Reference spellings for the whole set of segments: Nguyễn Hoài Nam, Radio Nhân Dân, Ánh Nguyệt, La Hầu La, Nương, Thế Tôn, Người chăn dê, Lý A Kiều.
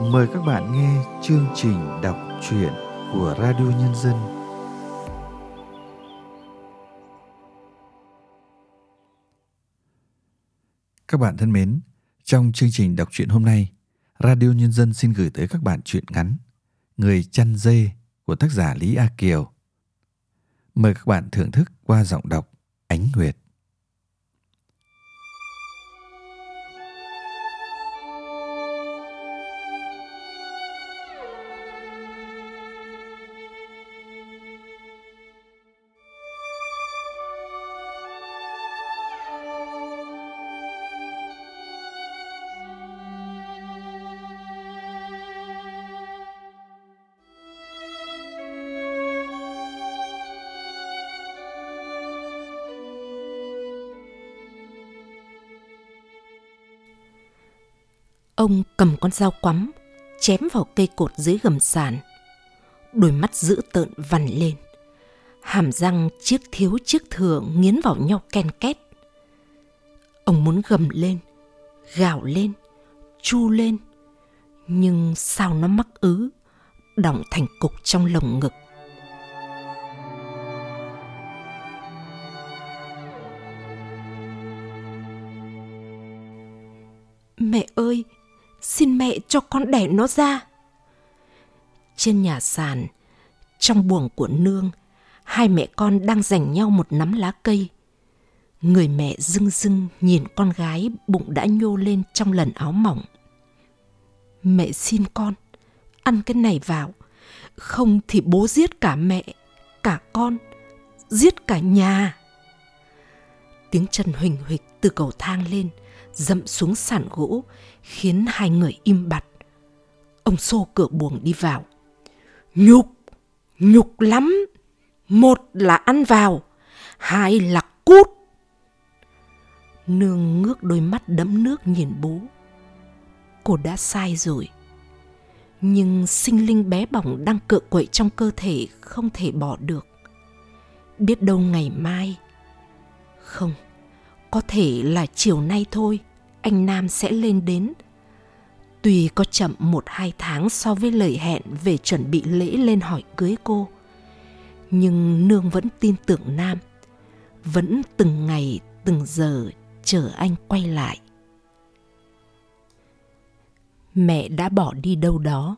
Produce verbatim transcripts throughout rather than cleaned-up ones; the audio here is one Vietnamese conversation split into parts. Mời các bạn nghe chương trình đọc truyện của Radio Nhân Dân. Các bạn thân mến, trong chương trình đọc truyện hôm nay, Radio Nhân Dân xin gửi tới các bạn truyện ngắn Người Chăn Dê của tác giả Lý A Kiều. Mời các bạn thưởng thức qua giọng đọc Ánh Nguyệt. Ông cầm con dao quắm, chém vào cây cột dưới gầm sàn. Đôi mắt dữ tợn vằn lên. Hàm răng chiếc thiếu chiếc thừa nghiến vào nhau ken két. Ông muốn gầm lên, gào lên, chu lên. Nhưng sao nó mắc ứ, đọng thành cục trong lồng ngực. Mẹ ơi! Xin mẹ cho con đẻ nó ra. Trên nhà sàn, trong buồng của nương, hai mẹ con đang giành nhau một nắm lá cây. Người mẹ rưng rưng nhìn con gái bụng đã nhô lên trong lần áo mỏng. Mẹ xin con, ăn cái này vào. Không thì bố giết cả mẹ, cả con, giết cả nhà. Tiếng chân huỳnh huỳnh từ cầu thang lên, dẫm xuống sàn gỗ, khiến hai người im bặt. Ông xô cửa buồng đi vào. Nhục, nhục lắm. Một là ăn vào, hai là cút. Nương ngước đôi mắt đẫm nước nhìn bố. Cô đã sai rồi. Nhưng sinh linh bé bỏng đang cựa quậy trong cơ thể không thể bỏ được. Biết đâu ngày mai... Không, có thể là chiều nay thôi, anh Nam sẽ lên đến. Tuy có chậm một hai tháng so với lời hẹn về chuẩn bị lễ lên hỏi cưới cô, nhưng nương vẫn tin tưởng Nam, vẫn từng ngày từng giờ chờ anh quay lại. Mẹ đã bỏ đi đâu đó.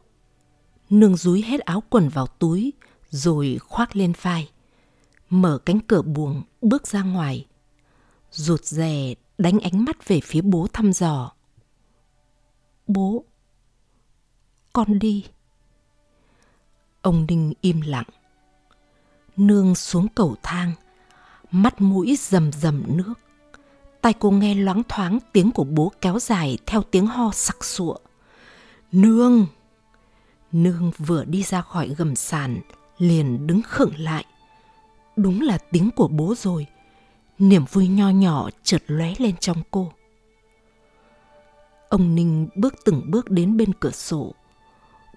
Nương dúi hết áo quần vào túi rồi khoác lên vai, mở cánh cửa buồng bước ra ngoài. Rụt rè đánh ánh mắt về phía bố thăm dò. Bố, con đi. Ông Ninh im lặng. Nương xuống cầu thang, mắt mũi rầm rầm nước. Tai cô nghe loáng thoáng tiếng của bố kéo dài theo tiếng ho sặc sụa. Nương! Nương vừa đi ra khỏi gầm sàn, liền đứng khựng lại. Đúng là tiếng của bố rồi. Niềm vui nho nhỏ chợt lóe lên trong cô. Ông Ninh bước từng bước đến bên cửa sổ.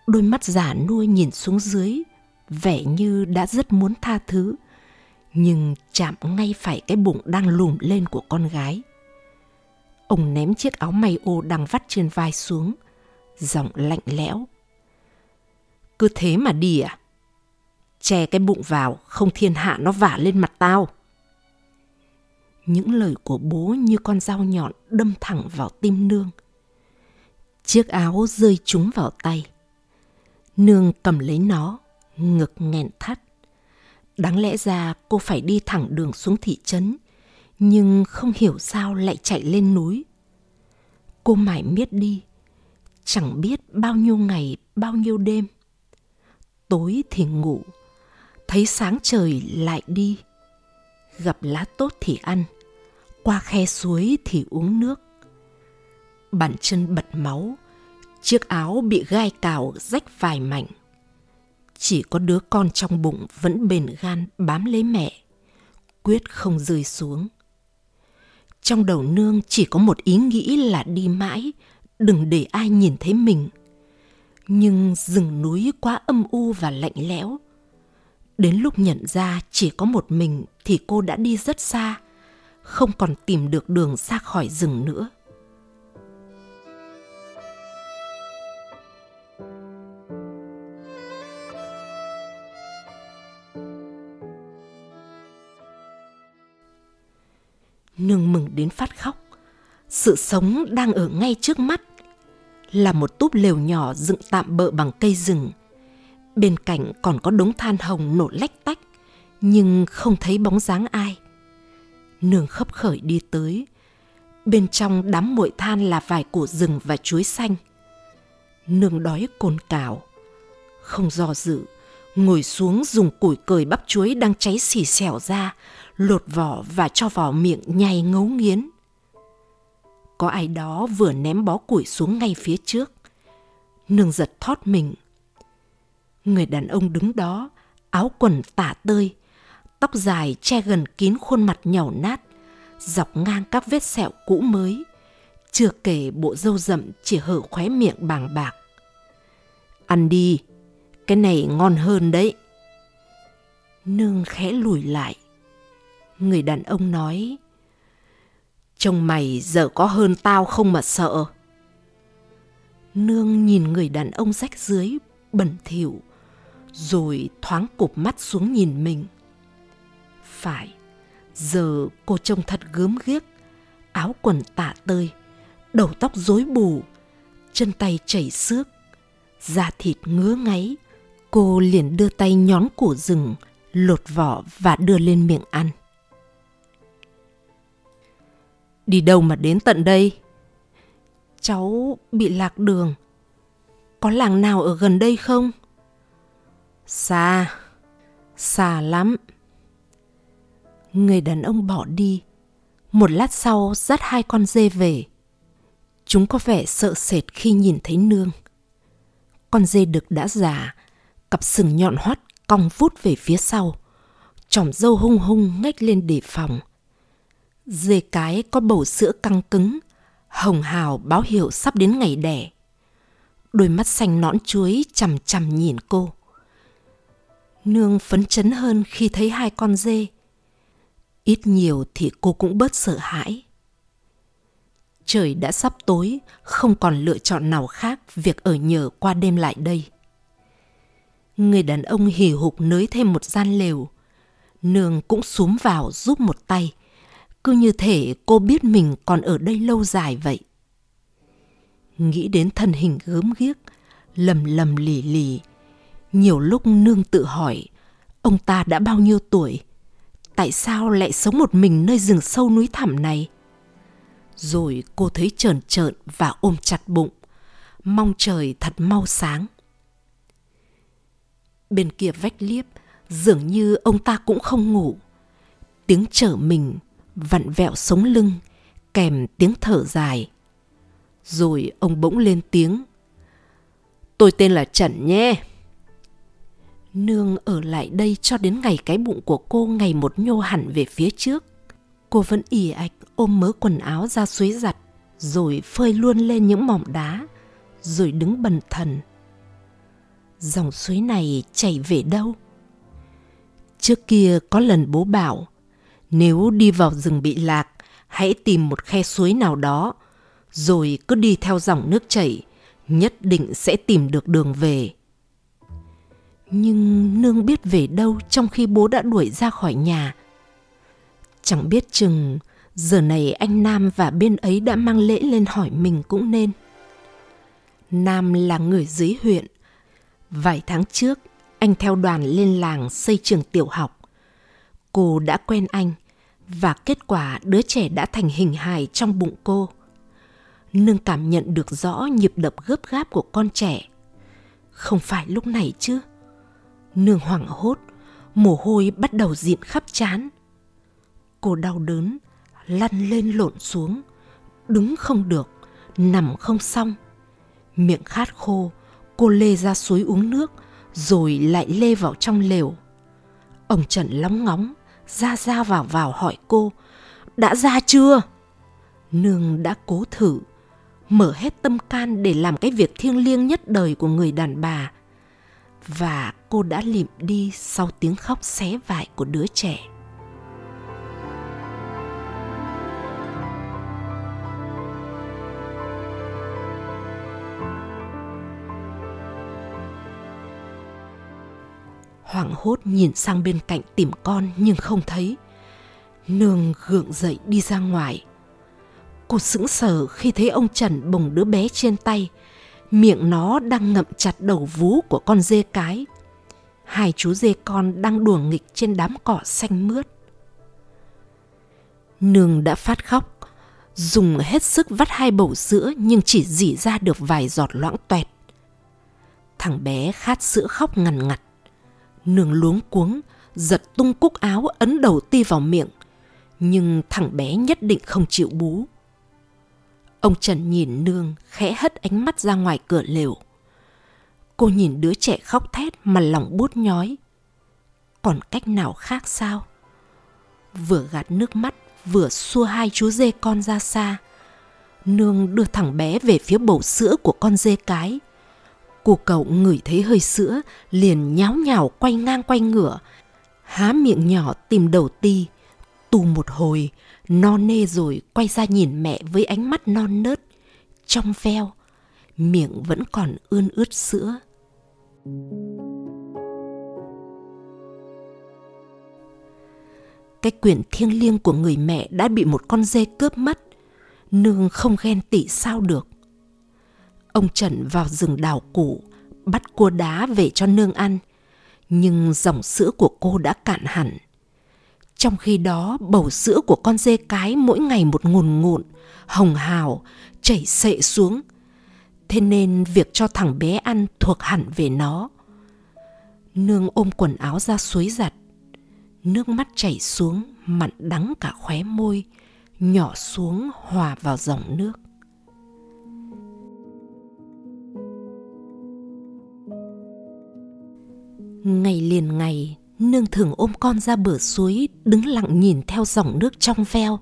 Đôi mắt già nua nhìn xuống dưới, vẻ như đã rất muốn tha thứ, nhưng chạm ngay phải cái bụng đang lùm lên của con gái. Ông ném chiếc áo may ô đang vắt trên vai xuống, giọng lạnh lẽo. Cứ thế mà đi à? Che cái bụng vào, không thiên hạ nó vả lên mặt tao. Những lời của bố như con dao nhọn đâm thẳng vào tim nương. Chiếc áo rơi trúng vào tay. Nương cầm lấy nó, ngực nghẹn thắt. Đáng lẽ ra cô phải đi thẳng đường xuống thị trấn, nhưng không hiểu sao lại chạy lên núi. Cô mải miết đi, chẳng biết bao nhiêu ngày, bao nhiêu đêm. Tối thì ngủ, thấy sáng trời lại đi. Gặp lá tốt thì ăn, qua khe suối thì uống nước. Bàn chân bật máu, chiếc áo bị gai cào rách vài mảnh. Chỉ có đứa con trong bụng vẫn bền gan bám lấy mẹ, quyết không rơi xuống. Trong đầu nương chỉ có một ý nghĩ là đi mãi, đừng để ai nhìn thấy mình. Nhưng rừng núi quá âm u và lạnh lẽo. Đến lúc nhận ra chỉ có một mình thì cô đã đi rất xa, không còn tìm được đường ra khỏi rừng nữa. nương mừng đến phát khóc. Sự sống đang ở ngay trước mắt, là một túp lều nhỏ dựng tạm bợ bằng cây rừng. Bên cạnh còn có đống than hồng nổ lách tách, nhưng không thấy bóng dáng ai. Nương khấp khởi đi tới. Bên trong đám muội than là vài củ rừng và chuối xanh. Nương đói cồn cào, không do dự, ngồi xuống dùng củi cởi bắp chuối đang cháy xì xèo ra, lột vỏ và cho vào miệng nhai ngấu nghiến. Có ai đó vừa ném bó củi xuống ngay phía trước. Nương giật thót mình. Người đàn ông đứng đó, áo quần tả tơi, tóc dài che gần kín khuôn mặt nhàu nát, dọc ngang các vết sẹo cũ mới, chưa kể bộ râu rậm chỉ hở khóe miệng bàng bạc. Ăn đi, cái này ngon hơn đấy. Nương khẽ lùi lại. Người đàn ông nói, chồng mày giờ có hơn tao không mà sợ. Nương nhìn người đàn ông rách rưới, bẩn thỉu, rồi thoáng cụp mắt xuống nhìn mình. Phải, giờ cô trông thật gớm ghiếc, áo quần tả tơi, đầu tóc rối bù, chân tay chảy xước, da thịt ngứa ngáy. Cô liền đưa tay nhón củ rừng, lột vỏ và đưa lên miệng ăn. Đi đâu mà đến tận đây? Cháu bị lạc đường. Có làng nào ở gần đây không? Xa, xa lắm. Người đàn ông bỏ đi. Một lát sau dắt hai con dê về. Chúng có vẻ sợ sệt khi nhìn thấy Nương. Con dê đực đã già, cặp sừng nhọn hoắt cong vút về phía sau, chòm râu hung hung ngách lên đề phòng. Dê cái có bầu sữa căng cứng, hồng hào báo hiệu sắp đến ngày đẻ. Đôi mắt xanh nõn chuối chằm chằm nhìn cô. Nương phấn chấn hơn khi thấy hai con dê. Ít nhiều thì cô cũng bớt sợ hãi. Trời đã sắp tối, không còn lựa chọn nào khác việc ở nhờ qua đêm lại đây. Người đàn ông hì hục nới thêm một gian lều. Nương cũng xúm vào giúp một tay. Cứ như thể cô biết mình còn ở đây lâu dài vậy. Nghĩ đến thân hình gớm ghiếc, lầm lầm lì lì, nhiều lúc Nương tự hỏi, ông ta đã bao nhiêu tuổi? Tại sao lại sống một mình nơi rừng sâu núi thẳm này? Rồi cô thấy trờn trợn và ôm chặt bụng, mong trời thật mau sáng. Bên kia vách liếp, dường như ông ta cũng không ngủ. Tiếng trở mình, vặn vẹo sống lưng, kèm tiếng thở dài. Rồi ông bỗng lên tiếng. Tôi tên là Trần nhé. Nương ở lại đây cho đến ngày cái bụng của cô ngày một nhô hẳn về phía trước. Cô vẫn ì ạch ôm mớ quần áo ra suối giặt, rồi phơi luôn lên những mỏm đá, rồi đứng bần thần. Dòng suối này chảy về đâu? Trước kia có lần bố bảo, nếu đi vào rừng bị lạc, hãy tìm một khe suối nào đó, rồi cứ đi theo dòng nước chảy, nhất định sẽ tìm được đường về. Nhưng Nương biết về đâu trong khi bố đã đuổi ra khỏi nhà. Chẳng biết chừng giờ này anh Nam và bên ấy đã mang lễ lên hỏi mình cũng nên. Nam là người dưới huyện. Vài tháng trước, anh theo đoàn lên làng xây trường tiểu học. Cô đã quen anh, và kết quả đứa trẻ đã thành hình hài trong bụng cô. Nương cảm nhận được rõ nhịp đập gấp gáp của con trẻ. Không phải lúc này chứ? Nương hoảng hốt, mồ hôi bắt đầu rịn khắp trán. Cô đau đớn, lăn lên lộn xuống, đứng không được, nằm không xong. Miệng khát khô, cô lê ra suối uống nước, rồi lại lê vào trong lều. Ông Trần lóng ngóng, ra ra vào vào hỏi cô, đã ra chưa? Nương đã cố thử, mở hết tâm can để làm cái việc thiêng liêng nhất đời của người đàn bà. Và cô đã lịm đi sau tiếng khóc xé vải của đứa trẻ. Hoảng hốt nhìn sang bên cạnh tìm con nhưng không thấy. Nương gượng dậy đi ra ngoài. Cô sững sờ khi thấy ông Trần bồng đứa bé trên tay, miệng nó đang ngậm chặt đầu vú của con dê cái. Hai chú dê con đang đùa nghịch trên đám cỏ xanh mướt. Nương đã phát khóc, dùng hết sức vắt hai bầu sữa nhưng chỉ rỉ ra được vài giọt loãng toẹt. Thằng bé khát sữa khóc ngằn ngặt. Nương luống cuống, giật tung cúc áo ấn đầu ti vào miệng, nhưng thằng bé nhất định không chịu bú. Ông Trần nhìn Nương khẽ hất ánh mắt ra ngoài cửa lều. Cô nhìn đứa trẻ khóc thét mà lòng buốt nhói. Còn cách nào khác sao? Vừa gạt nước mắt, vừa xua hai chú dê con ra xa, Nương đưa thằng bé về phía bầu sữa của con dê cái. Cô cậu ngửi thấy hơi sữa, liền nháo nhào quay ngang quay ngửa, há miệng nhỏ tìm đầu ti. Tù một hồi, no nê rồi quay ra nhìn mẹ với ánh mắt non nớt, trong veo, miệng vẫn còn ươn ướt sữa. Cái quyền thiêng liêng của người mẹ đã bị một con dê cướp mất, Nương không ghen tị sao được. Ông Trần vào rừng đào củ, bắt cua đá về cho Nương ăn, nhưng dòng sữa của cô đã cạn hẳn. Trong khi đó, bầu sữa của con dê cái mỗi ngày một ngùn ngụn, hồng hào, chảy xệ xuống. Thế nên việc cho thằng bé ăn thuộc hẳn về nó. Nương ôm quần áo ra suối giặt. Nước mắt chảy xuống, mặn đắng cả khóe môi, nhỏ xuống hòa vào dòng nước. Ngày liền ngày, Nương thường ôm con ra bờ suối, đứng lặng nhìn theo dòng nước trong veo,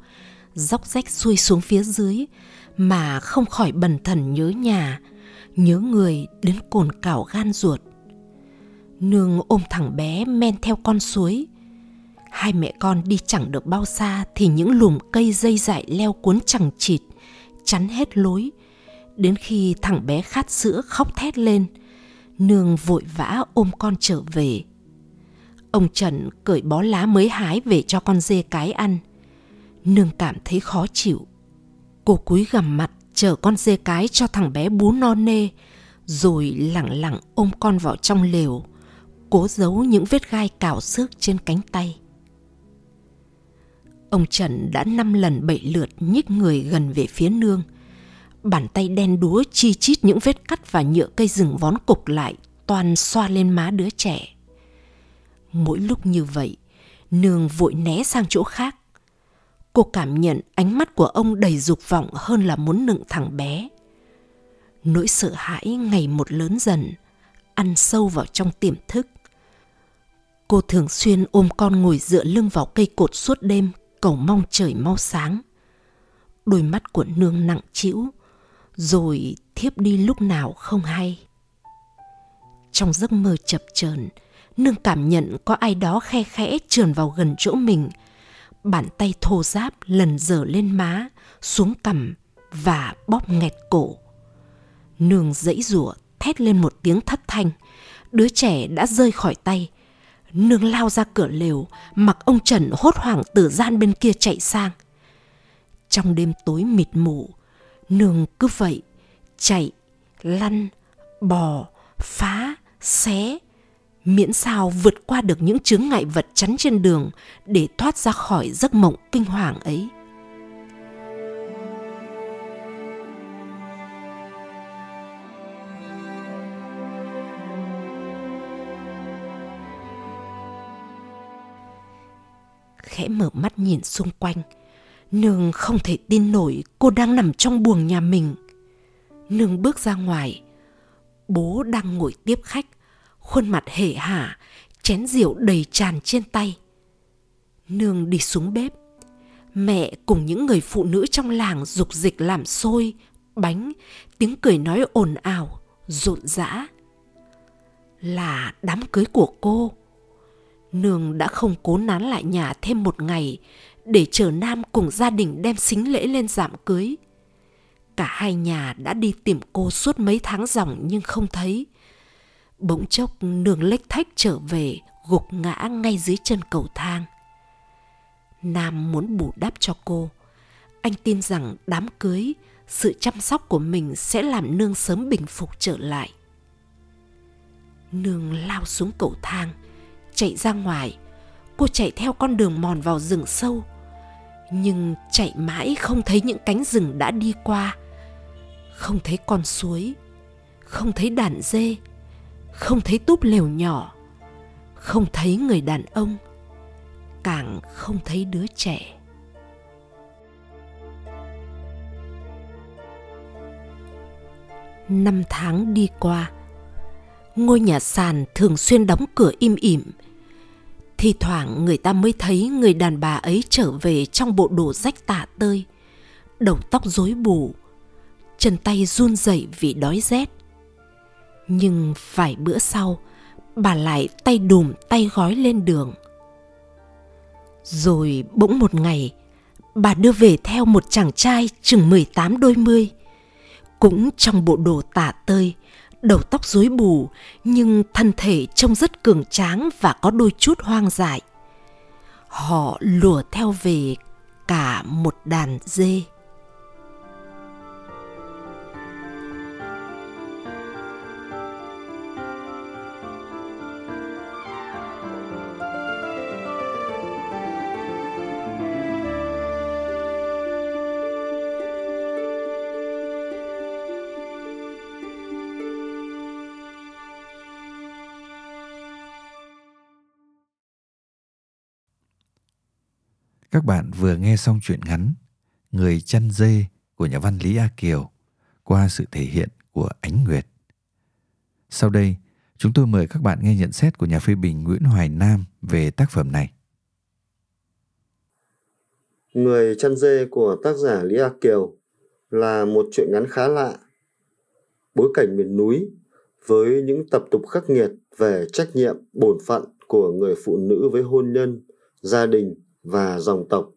róc rách xuôi xuống phía dưới, mà không khỏi bần thần nhớ nhà, nhớ người đến cồn cào gan ruột. Nương ôm thằng bé men theo con suối. Hai mẹ con đi chẳng được bao xa thì những lùm cây dây dại leo cuốn chằng chịt, chắn hết lối. Đến khi thằng bé khát sữa khóc thét lên, Nương vội vã ôm con trở về. Ông Trần cởi bó lá mới hái về cho con dê cái ăn. Nương cảm thấy khó chịu. Cô cúi gằm mặt chờ con dê cái cho thằng bé bú no nê, rồi lẳng lặng ôm con vào trong lều, cố giấu những vết gai cào xước trên cánh tay. Ông Trần đã năm lần bảy lượt nhích người gần về phía Nương. Bàn tay đen đúa chi chít những vết cắt và nhựa cây rừng vón cục lại, toàn xoa lên má đứa trẻ. Mỗi lúc như vậy, Nương vội né sang chỗ khác. Cô cảm nhận ánh mắt của ông đầy dục vọng hơn là muốn nựng thằng bé. Nỗi sợ hãi ngày một lớn dần, ăn sâu vào trong tiềm thức. Cô thường xuyên ôm con ngồi dựa lưng vào cây cột suốt đêm, cầu mong trời mau sáng. Đôi mắt của Nương nặng trĩu, rồi thiếp đi lúc nào không hay. Trong giấc mơ chập chờn, Nương cảm nhận có ai đó khe khẽ trườn vào gần chỗ mình. Bàn tay thô ráp lần dở lên má, xuống cằm và bóp nghẹt cổ. Nương giãy giụa thét lên một tiếng thất thanh. Đứa trẻ đã rơi khỏi tay. Nương lao ra cửa lều, mặc ông Trần hốt hoảng từ gian bên kia chạy sang. Trong đêm tối mịt mù, Nương cứ vậy chạy, lăn, bò, phá, xé, miễn sao vượt qua được những chướng ngại vật chắn trên đường để thoát ra khỏi giấc mộng kinh hoàng ấy. Khẽ mở mắt nhìn xung quanh, Nương không thể tin nổi cô đang nằm trong buồng nhà mình. Nương bước ra ngoài, bố đang ngồi tiếp khách, khuôn mặt hể hả, chén rượu đầy tràn trên tay. Nương đi xuống bếp. Mẹ cùng những người phụ nữ trong làng rục rịch làm xôi, bánh, tiếng cười nói ồn ào, rộn rã. Là đám cưới của cô. Nương đã không cố nán lại nhà thêm một ngày để chờ Nam cùng gia đình đem sính lễ lên dạm cưới. Cả hai nhà đã đi tìm cô suốt mấy tháng ròng nhưng không thấy. Bỗng chốc Nương lếch thách trở về, gục ngã ngay dưới chân cầu thang. Nam muốn bù đắp cho cô. Anh tin rằng đám cưới, sự chăm sóc của mình sẽ làm Nương sớm bình phục trở lại. Nương lao xuống cầu thang, chạy ra ngoài. Cô chạy theo con đường mòn vào rừng sâu, nhưng chạy mãi không thấy những cánh rừng đã đi qua. Không thấy con suối, không thấy đàn dê, không thấy túp lều nhỏ, không thấy người đàn ông, càng không thấy đứa trẻ. Năm tháng đi qua, ngôi nhà sàn thường xuyên đóng cửa im ỉm. Thì thoảng người ta mới thấy người đàn bà ấy trở về trong bộ đồ rách tả tơi, đầu tóc rối bù, chân tay run rẩy vì đói rét. Nhưng vài bữa sau, bà lại tay đùm tay gói lên đường. Rồi bỗng một ngày, bà đưa về theo một chàng trai chừng mười tám đôi mươi, cũng trong bộ đồ tả tơi, đầu tóc rối bù, nhưng thân thể trông rất cường tráng và có đôi chút hoang dại. Họ lùa theo về cả một đàn dê. Các bạn vừa nghe xong truyện ngắn Người chăn dê của nhà văn Lý A Kiều qua sự thể hiện của Ánh Nguyệt. Sau đây, chúng tôi mời các bạn nghe nhận xét của nhà phê bình Nguyễn Hoài Nam về tác phẩm này. Người chăn dê của tác giả Lý A Kiều là một truyện ngắn khá lạ. Bối cảnh miền núi với những tập tục khắc nghiệt về trách nhiệm bổn phận của người phụ nữ với hôn nhân, gia đình và dòng tộc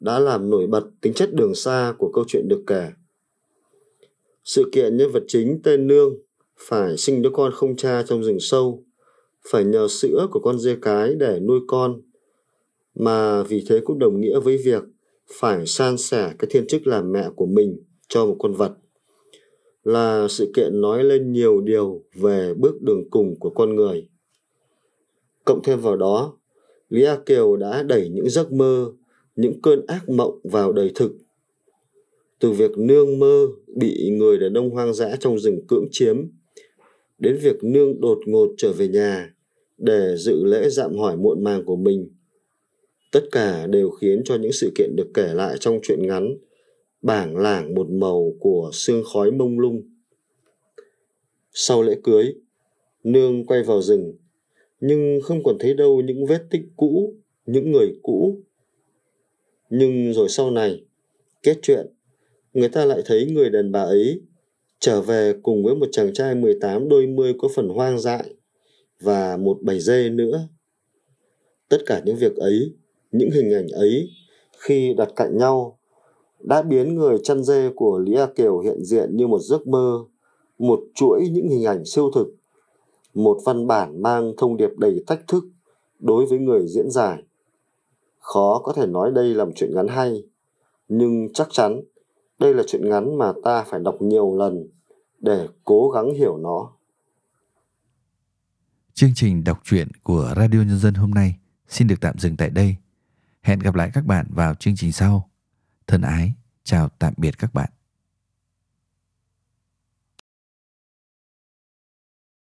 đã làm nổi bật tính chất đường xa của câu chuyện được kể. Sự kiện nhân vật chính tên Nương phải sinh đứa con không cha trong rừng sâu, phải nhờ sữa của con dê cái để nuôi con, mà vì thế cũng đồng nghĩa với việc phải san sẻ cái thiên chức làm mẹ của mình cho một con vật, là sự kiện nói lên nhiều điều về bước đường cùng của con người. Cộng thêm vào đó, Lý A Kiều đã đẩy những giấc mơ, những cơn ác mộng vào đời thực. Từ việc Nương mơ bị người đàn ông hoang dã trong rừng cưỡng chiếm, đến việc Nương đột ngột trở về nhà để dự lễ dạm hỏi muộn màng của mình. Tất cả đều khiến cho những sự kiện được kể lại trong truyện ngắn bảng lảng một màu của sương khói mông lung. Sau lễ cưới, Nương quay vào rừng, nhưng không còn thấy đâu những vết tích cũ, những người cũ. Nhưng rồi sau này, kết chuyện, người ta lại thấy người đàn bà ấy trở về cùng với một chàng trai mười tám đôi mươi có phần hoang dại và một bầy dê nữa. Tất cả những việc ấy, những hình ảnh ấy, khi đặt cạnh nhau, đã biến người chăn dê của Lý A Kiều hiện diện như một giấc mơ, một chuỗi những hình ảnh siêu thực, một văn bản mang thông điệp đầy thách thức đối với người diễn giải. Khó có thể nói đây là một truyện ngắn hay, nhưng chắc chắn đây là truyện ngắn mà ta phải đọc nhiều lần để cố gắng hiểu nó. Chương trình đọc truyện của Radio Nhân Dân hôm nay xin được tạm dừng tại đây. Hẹn gặp lại các bạn vào chương trình sau. Thân ái, chào tạm biệt các bạn.